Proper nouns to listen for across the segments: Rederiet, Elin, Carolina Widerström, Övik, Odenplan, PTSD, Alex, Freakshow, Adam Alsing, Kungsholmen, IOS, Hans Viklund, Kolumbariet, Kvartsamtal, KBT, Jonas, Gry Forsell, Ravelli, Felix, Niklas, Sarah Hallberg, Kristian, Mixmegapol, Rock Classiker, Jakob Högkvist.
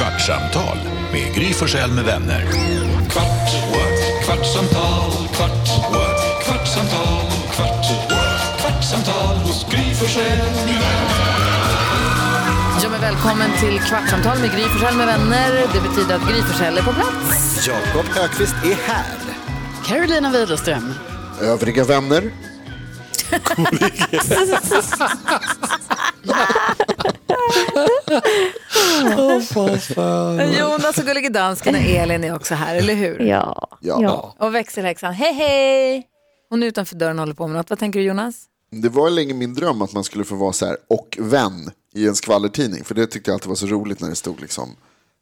Kvartsamtal med Gry Forsell med vänner. Kvart, what? Kvartsamtal, kvart, what? Kvartsamtal, kvart, what? Kvartsamtal hos Gry Forsell med vänner. Ja, men välkommen till Kvartsamtal med Gry Forsell med vänner. Det betyder att Gry Forsell är på plats. Jakob Högkvist är här. Carolina Widerström. Övriga vänner. Jonas och gulliga danskarna Elin är också här, eller hur? Ja. Och växelhäxan, hej. Hon är utanför dörren och håller på med något. Vad tänker du, Jonas? Det var länge min dröm att man skulle få vara så här och vän i en skvallertidning. För det tyckte jag alltid var så roligt när det stod liksom,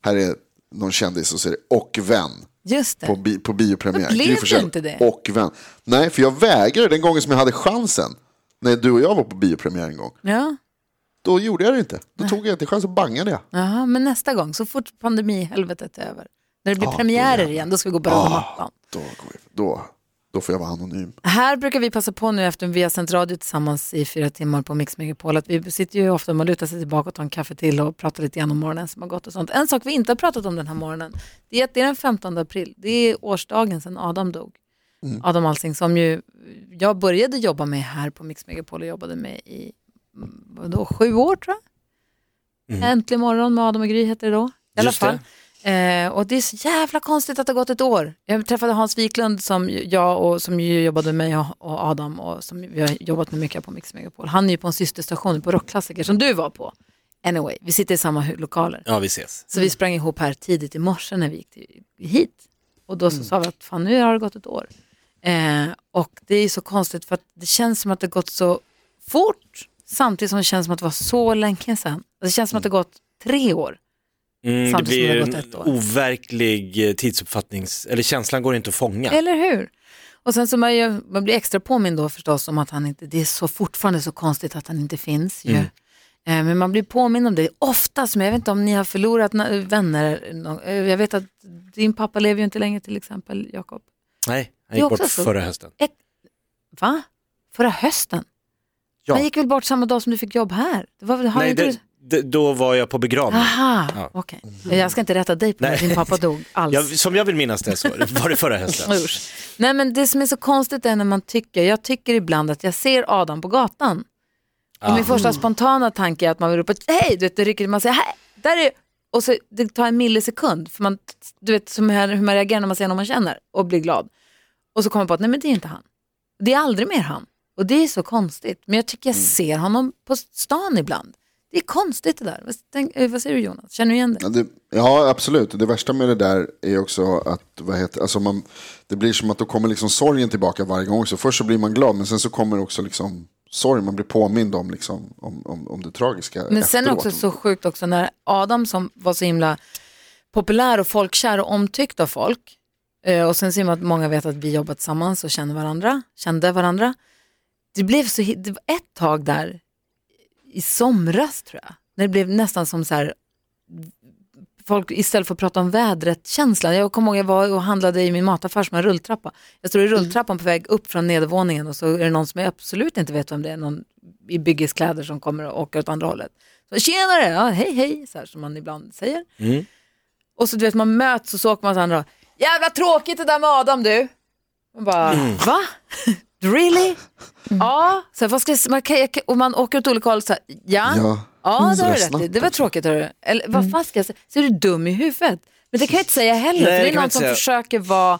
här är någon kändis och så är det och vän. Just det. På biopremiär. Blev det inte det? Och vän. Nej, för jag vägrade den gången som jag hade chansen. När du och jag var på biopremiär en gång. Ja. Då gjorde jag det inte. Då tog jag inte chansen och bangade jag. Jaha, men nästa gång, så fort pandemihelvetet är över. När det blir premiärer igen, då ska vi gå på mattan. Då får jag vara anonym. Här brukar vi passa på nu efter vi har sänt radio tillsammans i 4 timmar på Mixmegapol. Att vi sitter ju ofta och lutar sig tillbaka och tar en kaffe till och pratar lite grann om morgonen som har gått och sånt. En sak vi inte har pratat om den här morgonen, det är att det är den 15 april. Det är årsdagen sedan Adam dog. Mm. Adam Alsing, som ju jag började jobba med här på Mixmegapol och jobbade med i 7 år tror jag. Mm. Äntligen morgon med Adam och Gry heter det då. I alla fall. Och det är så jävla konstigt att det har gått ett år. Jag träffade Hans Viklund som ju jobbade med mig och Adam och som vi har jobbat med mycket på Mix Megapol. Han är ju på en systerstation på Rock Classiker som du var på. Anyway, vi sitter i samma lokaler. Ja, vi ses. Så vi sprang ihop här tidigt i morse när vi gick hit. Och då så sa vi att fan, nu har det gått ett år. Och det är så konstigt för att det känns som att det gått så fort. Samtidigt som det känns som att det var så länge sedan. Det känns som att det gått 3 år. Det blir en overklig tidsuppfattnings... Eller känslan går inte att fånga. Eller hur? Och sen så man blir extra påminn då förstås om att han inte... Det är så fortfarande så konstigt att han inte finns ju. Men man blir påminn om det ofta. Som jag vet inte om ni har förlorat vänner. Jag vet att din pappa lever ju inte längre till exempel, Jakob. Nej, han gick bort förra hösten. Va? Förra hösten? Ja. Han gick väl bort samma dag som du fick jobb här? Det var väl... Då var jag på begravning. Aha, ja. Okej. Okay. Jag ska inte rätta dig på när din pappa dog alls. Som jag vill minnas det så var det förra hösten. Nej, men det som är så konstigt är när man tycker... Jag tycker ibland att jag ser Adam på gatan. Och min första spontana tanke är att man vill ropa hej, du vet, det rycker man säger hej, där är... Och så det tar en millisekund. För man, du vet som hur man reagerar när man ser någon man känner och blir glad. Och så kommer man på att nej, men det är inte han. Det är aldrig mer han. Och det är så konstigt. Men jag tycker jag ser honom på stan ibland. Det är konstigt det där. Vad säger du, Jonas? Känner du igen det? Ja, absolut. Det värsta med det där är också att det blir som att då kommer liksom sorgen tillbaka varje gång. Så först så blir man glad, men sen så kommer också liksom sorg. Man blir påmind om, liksom, om det tragiska. Men efteråt. Sen är också så sjukt också när Adam som var så himla populär och folkkär och omtyckt av folk. Och sen ser man att många vet att vi jobbat tillsammans och kände varandra. Det blev så ett tag där i somras tror jag. När det blev nästan som så här folk istället för att prata om vädret känslan. Jag kommer ihåg jag var och handlade i min mataffär som en rulltrappa. Jag står i rulltrappan på väg upp från nedervåningen och så är det någon som jag absolut inte vet vem det är, någon i byggiskläder som kommer och åker åt andra hållet. Så tjenare, ja, hej så här som man ibland säger. Mm. Och så du vet man möts och så åker man åt andra. Jävla tråkigt det där med Adam du. Man bara va? Really? Mm. Ja, så vad ska man åker åt olika håll så här, ja, det var rätt. Det var tråkigt hörru. Eller vad fan ska jag säga? Så är du dum i huvudet. Men det kan jag inte säga heller. Nej, för det är någon som försöker vara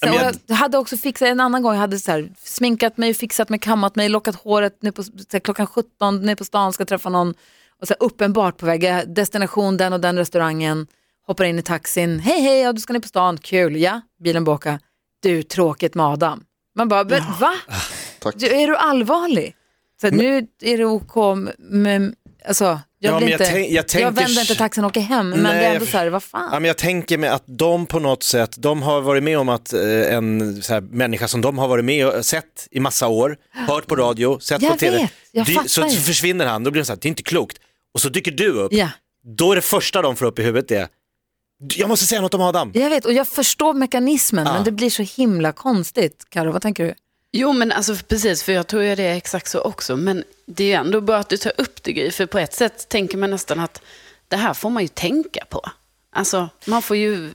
så, jag hade också fixat en annan gång, jag hade så här, sminkat mig, fixat mig, kammat mig, lockat håret ner på här, klockan 17 ner på stan ska träffa någon och så här, uppenbart på väg destination den och den restaurangen, hoppar in i taxin. Hej, ja, du ska ner på stan. Kul. Ja, bilen baka. Du tråkigt med Adam. Man bara, va? Tack. Är du allvarlig? Så nu är det OK men alltså, jag vänder inte taxen och åker hem. Men nej, det är ändå så här, vad fan? Ja, men jag tänker mig att de på något sätt de har varit med om att en så här, människa som de har varit med och sett i massa år, hört på radio, sett på TV. Så försvinner han, då blir det så här, det är inte klokt. Och så dyker du upp, då är det första de får upp i huvudet det. Jag måste säga något om Adam. Jag vet, och jag förstår mekanismen, men det blir så himla konstigt. Karo, vad tänker du? Jo, men alltså precis, för jag tror ju det är exakt så också. Men det är ju ändå bra att du tar upp det, för på ett sätt tänker man nästan att det här får man ju tänka på. Alltså, man får ju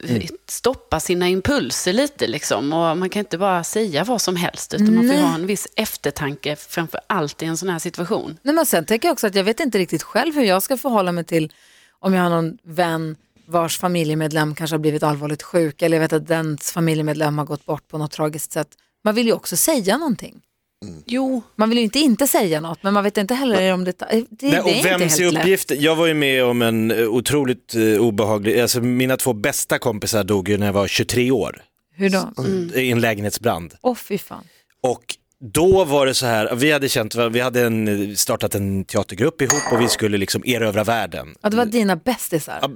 stoppa sina impulser lite liksom, och man kan inte bara säga vad som helst, utan man får ha en viss eftertanke framför allt i en sån här situation. Nej, men sen tänker jag också att jag vet inte riktigt själv hur jag ska förhålla mig till om jag har någon vän vars familjemedlem kanske har blivit allvarligt sjuk, eller jag vet att dens familjemedlem har gått bort på något tragiskt sätt. Man vill ju också säga någonting. Jo, man vill ju inte säga något, men man vet inte heller om det nej, och det är vems inte helt uppgift. Lätt. Jag var ju med om en otroligt obehaglig, alltså mina två bästa kompisar dog ju när jag var 23 år. Hur då? I en lägenhetsbrand. Fy fan. Och då var det så här, vi hade startat en teatergrupp ihop och vi skulle liksom erövra världen. Ja, det var dina bästisar.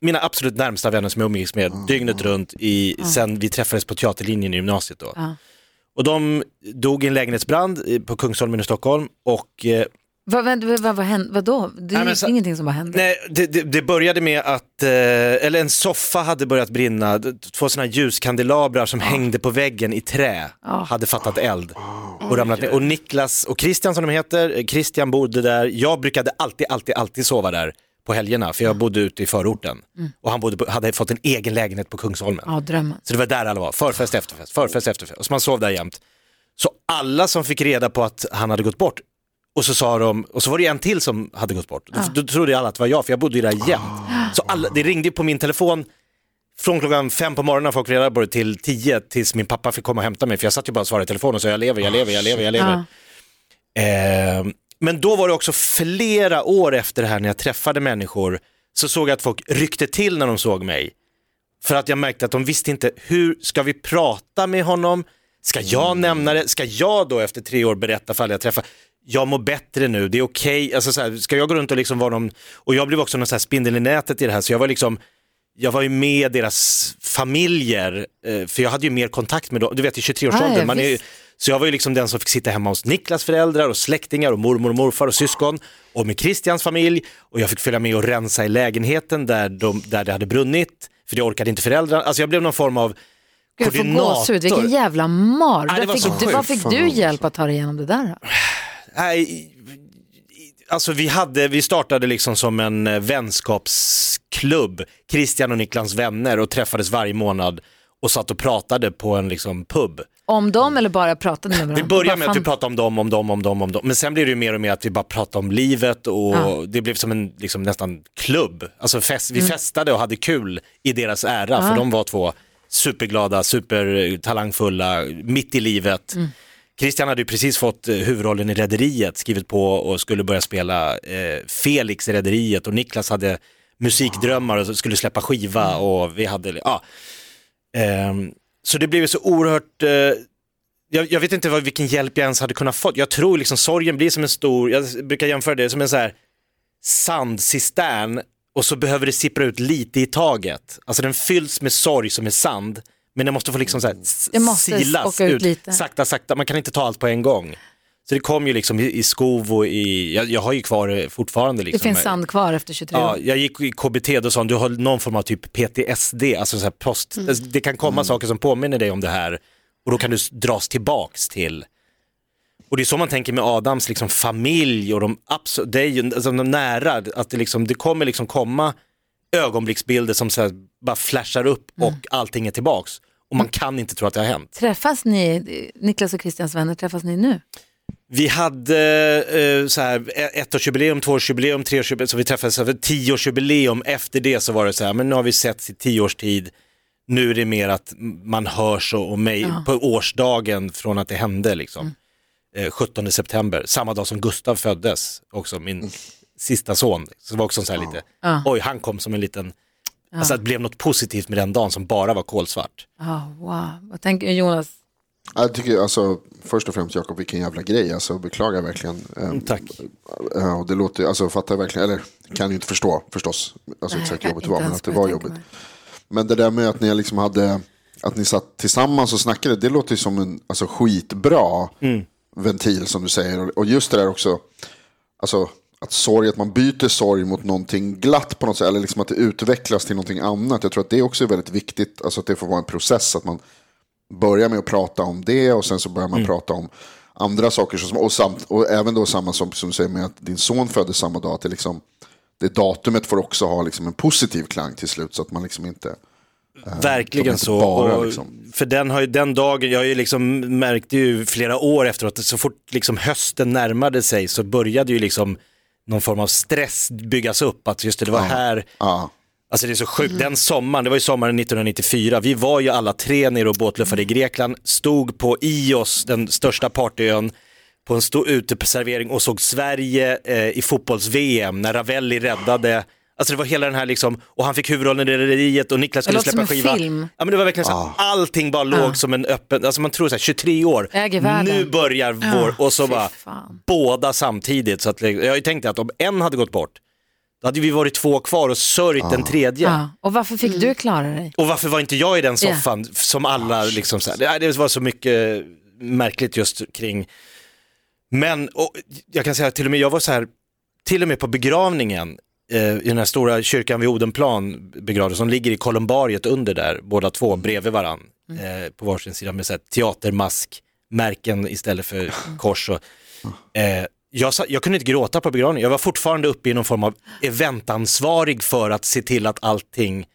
Mina absolut närmsta vänner som jag umgicks med dygnet runt sen vi träffades på teaterlinjen i gymnasiet då. Ja. Och de dog i en lägenhetsbrand på Kungsholmen i Stockholm. Och vad hände? Vadå? Det är ingenting som har hänt. Nej, det började med att eller en soffa hade börjat brinna. Två sådana ljuskandelabrar som hängde på väggen i trä hade fattat eld och ramlat ner. Och Niklas och Kristian, som de heter, Kristian bodde där. Jag brukade alltid sova där på helgerna, för jag bodde ute i förorten. Och han hade fått en egen lägenhet på Kungsholmen. Ja, drömmen. Så det var där alla var. Förfest, efterfest. Och så man sov där jämt. Så alla som fick reda på att han hade gått bort, och så sa de, och så var det en till som hade gått bort. Då trodde alla att det var jag, för jag bodde ju där jämt. Så alla, det ringde på min telefon från klockan 5 på morgonen, folk reda på det, till 10, tills min pappa fick komma och hämta mig. För jag satt ju bara och svarade i telefonen och sa jag lever. Men då var det också flera år efter det här, när jag träffade människor, så såg jag att folk ryckte till när de såg mig. För att jag märkte att de visste inte, hur ska vi prata med honom? Ska jag nämna det? Ska jag då efter 3 år berätta för alla jag träffar? Jag mår bättre nu, det är okej. Alltså, så här, ska jag gå runt och liksom vara någon... Och jag blev också någon så här spindel i nätet i det här. Så jag var liksom... Jag var ju med deras familjer, för jag hade ju mer kontakt med dem. Du vet, i 23-årsåldern. Så jag var ju liksom den som fick sitta hemma hos Niklas föräldrar och släktingar och mormor och morfar och syskon. Och med Kristians familj. Och jag fick följa med och rensa i lägenheten där det hade brunnit. För det orkade inte föräldrar. Alltså jag blev någon form av koordinator. Vilken jävla mar. Vad fick du hjälp att ta dig igenom det där? Nej... Alltså vi startade liksom som en vänskapsklubb, Kristian och Niklas vänner, och träffades varje månad och satt och pratade på en liksom pub. Om dem eller bara pratade med dem? Vi började med att vi pratade om dem. Men sen blev det ju mer och mer att vi bara pratade om livet och det blev som en liksom nästan klubb. Alltså vi festade och hade kul i deras ära, för de var två superglada, supertalangfulla, mitt i livet. Kristian hade ju precis fått huvudrollen i Rederiet, skrivit på, och skulle börja spela Felix i Rederiet, och Niklas hade musikdrömmar och skulle släppa skiva, och vi hade så det blev så oerhört jag vet inte vilken hjälp jag ens hade kunnat få. Jag tror liksom sorgen blir som en stor, jag brukar jämföra det som en så här sandcistern, och så behöver det sippra ut lite i taget. Alltså den fylls med sorg som är sand. Men det måste få liksom så här silas ut sakta. Man kan inte ta allt på en gång. Så det kom ju liksom i skov och i... Jag har ju kvar fortfarande. Liksom. Det finns sand kvar efter 23 år. Ja, jag gick i KBT och sa, du har någon form av typ PTSD. Alltså så här post... Det kan komma saker som påminner dig om det här. Och då kan du dras tillbaks till... Och det är så man tänker med Adams liksom familj och de, alltså de nära. Att det, liksom, det kommer liksom komma... ögonblicksbilder som så här bara flashar upp och allting är tillbaks. Och man kan inte tro att det har hänt. Träffas ni, Niklas och Kristians vänner, träffas ni nu? Vi hade så här, 1-årsjubileum, 2-årsjubileum, 3-årsjubileum, så vi träffades för 10-årsjubileum. Efter det så var det så här, men nu har vi setts i 10 års tid. Nu är det mer att man hörs och mig på årsdagen från att det hände liksom. 17 september, samma dag som Gustav föddes också, min sista son, så det var också så här lite oj, han kom som en liten alltså det blev något positivt med den dagen som bara var kolsvart. Wow. Vad tänker Jonas? Jag tycker alltså först och främst, Jakob, vilken jävla grej, alltså beklagar verkligen. Tack. Och det låter, alltså fattar verkligen, eller kan ju inte förstå förstås, alltså exakt jobbigt det var, men att det var jobbigt. Men det där med att ni liksom hade, att ni satt tillsammans och snackade, det låter ju som en alltså skitbra ventil som du säger, och just det där också, alltså att sorg, att man byter sorg mot någonting glatt på något sätt, eller liksom att det utvecklas till någonting annat. Jag tror att det också är väldigt viktigt, alltså att det får vara en process, att man börjar med att prata om det och sen så börjar man prata om andra saker, och även då samma som du säger med att din son föddes samma dag, att det liksom, det datumet får också ha liksom en positiv klang till slut, så att man liksom inte... Verkligen så. Bara, liksom. För den dagen, jag har ju liksom märkte ju flera år efteråt, så fort liksom hösten närmade sig så började ju liksom någon form av stress byggas upp, att just det var här. Alltså det är så sjukt, den sommaren, det var ju sommaren 1994, vi var ju alla tre nere och båtluffade i Grekland, stod på IOS, den största partyön, på en stor uteservering och såg Sverige i fotbolls-VM när Ravelli räddade. Alltså det var hela den här liksom, och han fick huvudrollen i Rederiet och Niklas skulle släppa skiva. Film. Ja, men det var verkligen så att allting bara låg som en öppen, alltså man tror så här, 23 år. Nu börjar vår, och så bara båda samtidigt, så att jag har ju tänkt att om en hade gått bort, då hade vi varit två kvar och sörjt den tredje. Och varför fick du klara dig? Och varför var inte jag i den soffan som alla liksom så här, det var så mycket märkligt just kring. Men och jag kan säga till och med jag var så här, till och med på begravningen i den här stora kyrkan vid Odenplan begravdes, som ligger i Kolumbariet under där, båda två bredvid varann på varsin sida med så här teatermask märken istället för kors och, jag kunde inte gråta på begravningen, jag var fortfarande uppe i någon form av eventansvarig för att se till att allting,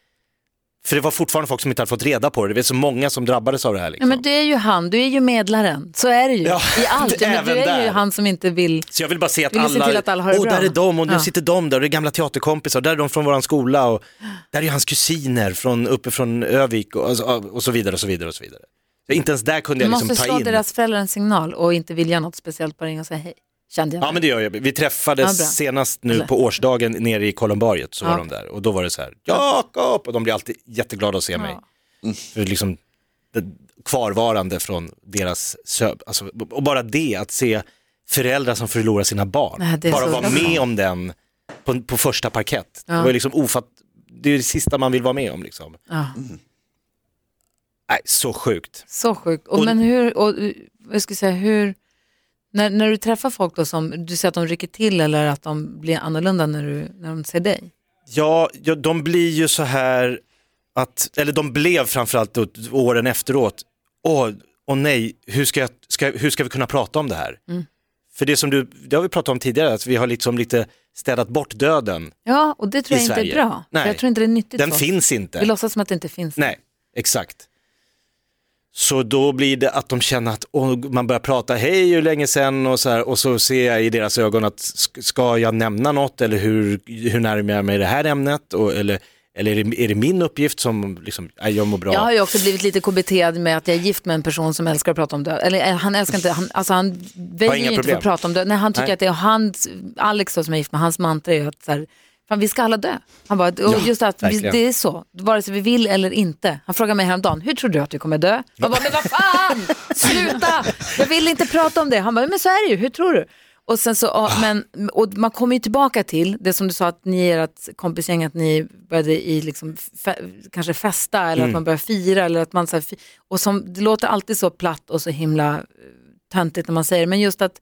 för det var fortfarande folk som inte hade fått reda på det. Det är så många som drabbades av det här. Liksom. Ja, men du är ju han, du är ju medlaren. Så är det ju i allt. Men du är där. Ju han som inte vill. Så jag vill bara se att alla, se till att alla har det bra. Där är de och nu sitter de där och det är gamla teaterkompisar. Där är de från våran skola och där är ju hans kusiner från uppe från Övik och så vidare och så vidare och så vidare. Så inte ens där kunde jag liksom ta in. Du måste slå deras föräldrar en signal och inte vilja något speciellt, bara ringa och säga hej. Kände jag. Ja, men det gör jag. Vi träffades senast nu på årsdagen nere i Kolumbariet, så var de där. Och då var det så här, Jakob! Och de blir alltid jätteglada att se mig. För liksom det kvarvarande från deras alltså, och bara det, att se föräldrar som förlorar sina barn. Nej, bara vara med om den på första parkett. Det var liksom det är det sista man vill vara med om liksom. Nej, så sjukt. Så sjukt. Och men hur, och jag skulle säga, hur När du träffar folk då, som du säger att de rycker till eller att de blir annorlunda när de ser dig? Ja, de blir ju så här att, eller de blev framförallt då, åren efteråt. Åh nej, hur ska vi kunna prata om det här? För det som det har vi pratat om tidigare, att vi har liksom lite städat bort döden. Ja, och det tror jag inte är bra. Nej, jag tror inte det är nyttigt. Den finns inte. Vi låtsas som att det inte finns. Nej, exakt. Så då blir det att de känner att man börjar prata, hej hur länge sen och så här, och så ser jag i deras ögon att ska jag nämna något, eller hur närmar jag mig det här ämnet, och, eller är det min uppgift som liksom, jag mår bra. Jag har ju också blivit lite KBT'd med att jag är gift med en person som älskar att prata om död, eller han älskar inte, han väger ju inte för att prata om död. Nej, han tycker att det är Alex då, som är gift med, hans mantra är att så här, fan, vi ska alla dö. Han bara, just att det är så, vare sig vi vill eller inte. Han frågade mig häromdagen, hur tror du att du kommer dö? Jag bara, men vad fan, sluta! Jag vill inte prata om det. Han bara, men så är det ju, hur tror du? Och sen så, och man kommer ju tillbaka till det som du sa, att ni är ett kompisgäng, att ni började i liksom kanske festa, eller att man börjar fira, eller att man så här, och som, det låter alltid så platt och så himla töntigt när man säger det, men just att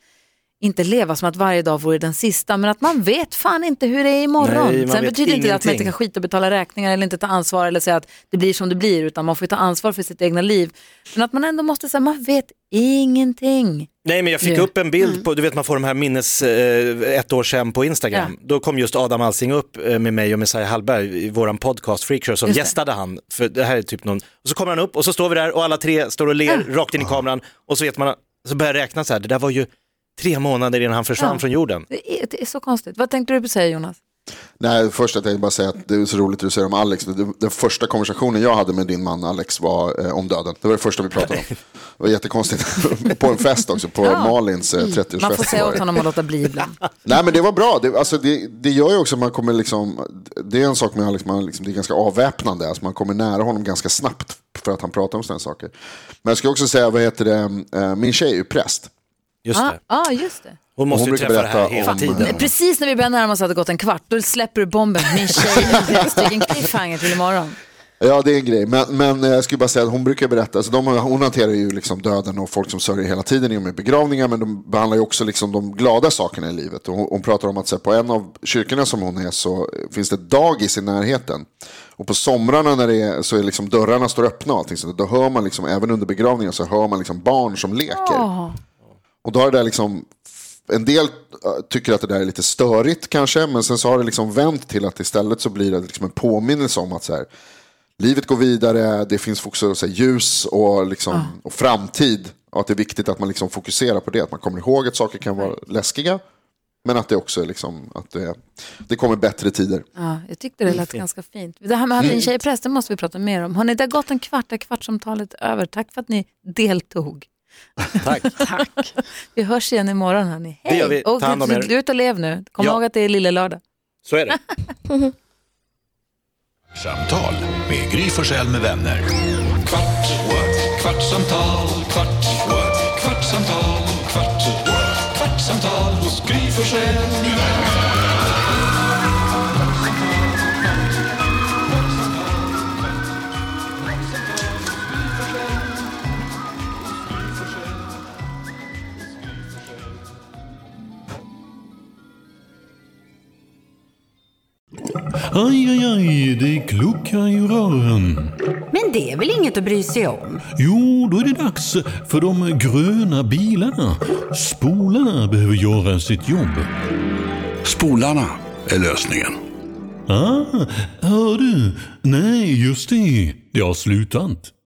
inte leva som att varje dag vore den sista, men att man vet fan inte hur det är imorgon. Nej, sen betyder inte det att man inte kan skita och betala räkningar eller inte ta ansvar eller säga att det blir som det blir, utan man får ta ansvar för sitt egna liv. Men att man ändå måste säga, man vet ingenting. Nej, men jag fick upp en bild på, du vet man får de här minnes ett år sedan på Instagram. Ja. Då kom just Adam Alsing upp med mig och med Sarah Hallberg i våran podcast Freakshow, som gästade han. För det här är typ någon, och så kommer han upp och så står vi där och alla tre står och ler rakt in i kameran, och så vet man, så börjar räkna så här, det där var ju 3 månader innan han försvann från jorden. Det är så konstigt. Vad tänkte du på säga, Jonas? Nej, först jag tänkte bara säga att det är så roligt att du säger om Alex. Den första konversationen jag hade med din man Alex var om döden. Det var det första vi pratade om. Det var jättekonstigt. På en fest också, på Malins 30-årsfest. Man får säga åt honom att låta bli ibland. Nej, men det var bra. Det gör ju också att man kommer liksom, det är en sak med Alex, det är ganska avväpnande. Alltså man kommer nära honom ganska snabbt för att han pratar om sådana saker. Men jag ska också säga, min tjej är ju präst. Just det. Hon måste ju träffa det här hela tiden. Precis när vi börjar närma oss att det gått en kvart, då släpper du bomben. Min tjej är en stycken cliffhanger till imorgon. Ja, det är en grej. Men jag skulle bara säga att hon brukar berätta, alltså hon hanterar ju liksom döden och folk som sörjer hela tiden i och med begravningar, men de behandlar ju också liksom de glada sakerna i livet. Och hon pratar om att på en av kyrkorna som hon är, så finns det ett dagis i närheten. Och på somrarna när det är, så är liksom dörrarna står öppna och allting, så då hör man liksom, även under begravningar så hör man liksom barn som leker. Och då har det där liksom en del tycker att det där är lite störigt kanske, men sen så har det liksom vänt till att istället så blir det liksom en påminnelse om att så här, livet går vidare, det finns fokus på ljus och, liksom, och framtid, och att det är viktigt att man liksom fokuserar på det, att man kommer ihåg att saker kan vara läskiga, men att det också är liksom, att det kommer bättre tider. Ja, jag tyckte det lät ganska fint. Det här med att ha en tjej i prästen måste vi prata mer om. Hörrni, det har gått en kvart, kvartsamtalet över. Tack för att ni deltog. Tack. Tack. Vi hörs igen imorgon, hörni. Hej! Och du ut och lev nu. Kom ihåg att det är lilla lördag. Så är det. Samtal med Gry Forsell med vänner. Kvartsamtal, kvartsamtal, kvartsamtal hos Gry Forsell med vänner. Aj, aj, aj, det kluckar i rören. Men det är väl inget att bry sig om? Jo, då är det dags för de gröna bilarna. Spolarna behöver göra sitt jobb. Spolarna är lösningen. Ah, hör du? Nej, just det. Det har slutat.